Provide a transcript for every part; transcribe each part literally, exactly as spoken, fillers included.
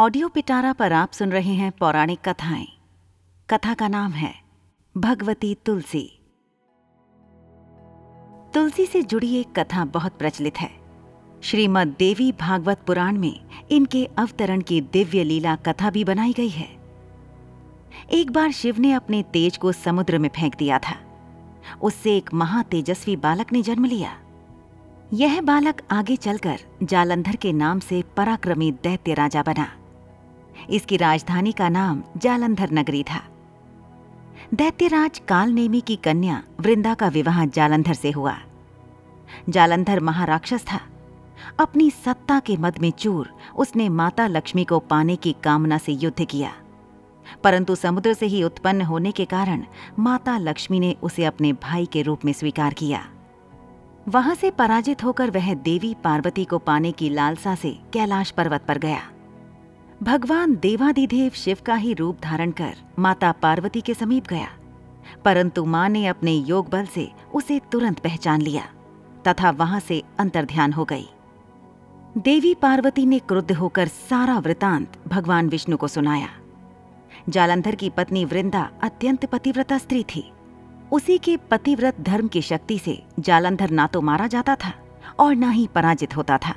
Audio Pitara पर आप सुन रहे हैं पौराणिक कथाएं। कथा का नाम है भगवती तुलसी। तुलसी से जुड़ी एक कथा बहुत प्रचलित है। श्रीमद देवी भागवत पुराण में इनके अवतरण की दिव्य लीला कथा भी बनाई गई है। एक बार शिव ने अपने तेज को समुद्र में फेंक दिया था। उससे एक महातेजस्वी बालक ने जन्म लिया। यह बालक आगे चलकर जालंधर के नाम से पराक्रमी दैत्य राजा बना। इसकी राजधानी का नाम जालंधर नगरी था। दैत्यराज कालनेमी की कन्या वृंदा का विवाह जालंधर से हुआ। जालंधर महाराक्षस था। अपनी सत्ता के मद में चूर उसने माता लक्ष्मी को पाने की कामना से युद्ध किया, परंतु समुद्र से ही उत्पन्न होने के कारण माता लक्ष्मी ने उसे अपने भाई के रूप में स्वीकार किया। वहां से पराजित होकर वह देवी पार्वती को पाने की लालसा से कैलाश पर्वत पर गया। भगवान देवादिदेव शिव का ही रूप धारण कर माता पार्वती के समीप गया, परंतु मां ने अपने योग बल से उसे तुरंत पहचान लिया तथा वहां से अंतर्ध्यान हो गई। देवी पार्वती ने क्रुद्ध होकर सारा वृतांत भगवान विष्णु को सुनाया। जालंधर की पत्नी वृंदा अत्यंत पतिव्रता स्त्री थी। उसी के पतिव्रत धर्म की शक्ति से जालंधर ना तो मारा जाता था और ना ही पराजित होता था।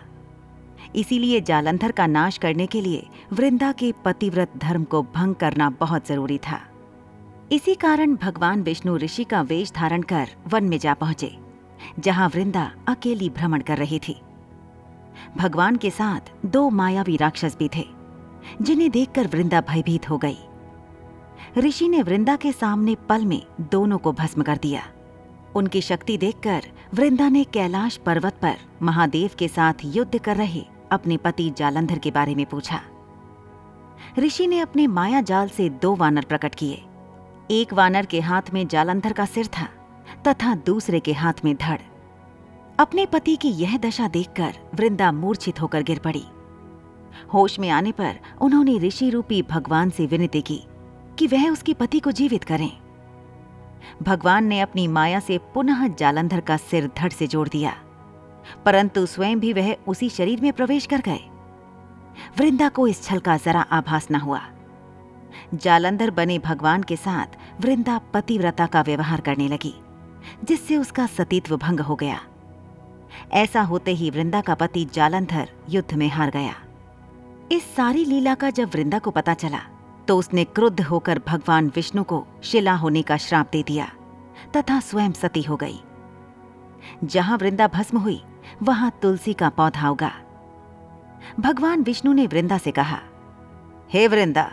इसीलिए जालंधर का नाश करने के लिए वृंदा के पतिव्रत धर्म को भंग करना बहुत जरूरी था। इसी कारण भगवान विष्णु ऋषि का वेश धारण कर वन में जा पहुंचे, जहां वृंदा अकेली भ्रमण कर रही थी। भगवान के साथ दो मायावी राक्षस भी थे, जिन्हें देखकर वृंदा भयभीत हो गई। ऋषि ने वृंदा के सामने पल में दोनों को भस्म कर दिया। उनकी शक्ति देखकर वृंदा ने कैलाश पर्वत पर महादेव के साथ युद्ध कर रहे अपने पति जालंधर के बारे में पूछा। ऋषि ने अपने माया जाल से दो वानर प्रकट किए। एक वानर के हाथ में जालंधर का सिर था तथा दूसरे के हाथ में धड़। अपने पति की यह दशा देखकर वृंदा मूर्छित होकर गिर पड़ी। होश में आने पर उन्होंने ऋषि रूपी भगवान से विनती की कि वह उसके पति को जीवित करें। भगवान ने अपनी माया से पुनः जालंधर का सिर धड़ से जोड़ दिया, परंतु स्वयं भी वह उसी शरीर में प्रवेश कर गए। वृंदा को इस छल का जरा आभास न हुआ। जालंधर बने भगवान के साथ वृंदा पतिव्रता का व्यवहार करने लगी, जिससे उसका सतीत्व भंग हो गया। ऐसा होते ही वृंदा का पति जालंधर युद्ध में हार गया। इस सारी लीला का जब वृंदा को पता चला तो उसने क्रुद्ध होकर भगवान विष्णु को शिला होने का श्राप दे दिया तथा स्वयं सती हो गई। जहां वृंदा भस्म हुई वहां तुलसी का पौधा उगा। भगवान विष्णु ने वृंदा से कहा, हे वृंदा,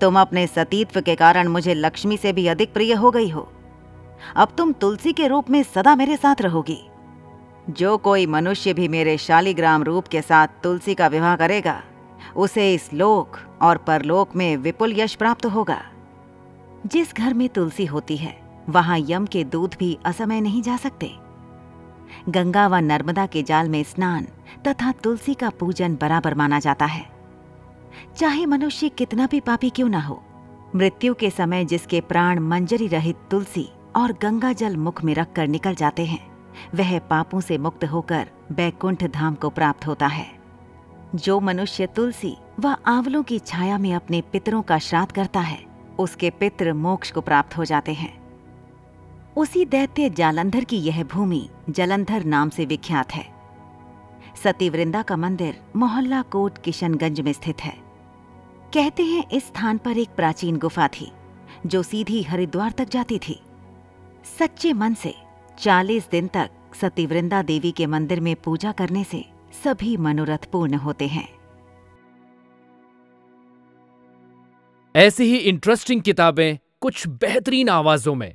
तुम अपने सतीत्व के कारण मुझे लक्ष्मी से भी अधिक प्रिय हो गई हो। अब तुम तुलसी के रूप में सदा मेरे साथ रहोगी। जो कोई मनुष्य भी मेरे शालीग्राम रूप के साथ तुलसी का विवाह करेगा उसे इस लोक और परलोक में विपुल यश प्राप्त होगा। जिस घर में तुलसी होती है वहां यम के दूध भी असमय नहीं जा सकते। गंगा व नर्मदा के जाल में स्नान तथा तुलसी का पूजन बराबर माना जाता है। चाहे मनुष्य कितना भी पापी क्यों ना हो, मृत्यु के समय जिसके प्राण मंजरी रहित तुलसी और गंगा जल मुख में रखकर निकल जाते हैं, वह पापों से मुक्त होकर बैकुंठ धाम को प्राप्त होता है। जो मनुष्य तुलसी व आंवलों की छाया में अपने पितरों का श्राद्ध करता है, उसके पितर मोक्ष को प्राप्त हो जाते हैं। उसी दैत्य जालंधर की यह भूमि जालंधर नाम से विख्यात है। सती वृंदा का मंदिर मोहल्ला कोट किशनगंज में स्थित है। कहते हैं इस स्थान पर एक प्राचीन गुफा थी जो सीधी हरिद्वार तक जाती थी। सच्चे मन से चालीस दिन तक सती वृंदा देवी के मंदिर में पूजा करने से सभी मनोरथ पूर्ण होते हैं। ऐसी ही इंटरेस्टिंग किताबें कुछ बेहतरीन आवाजों में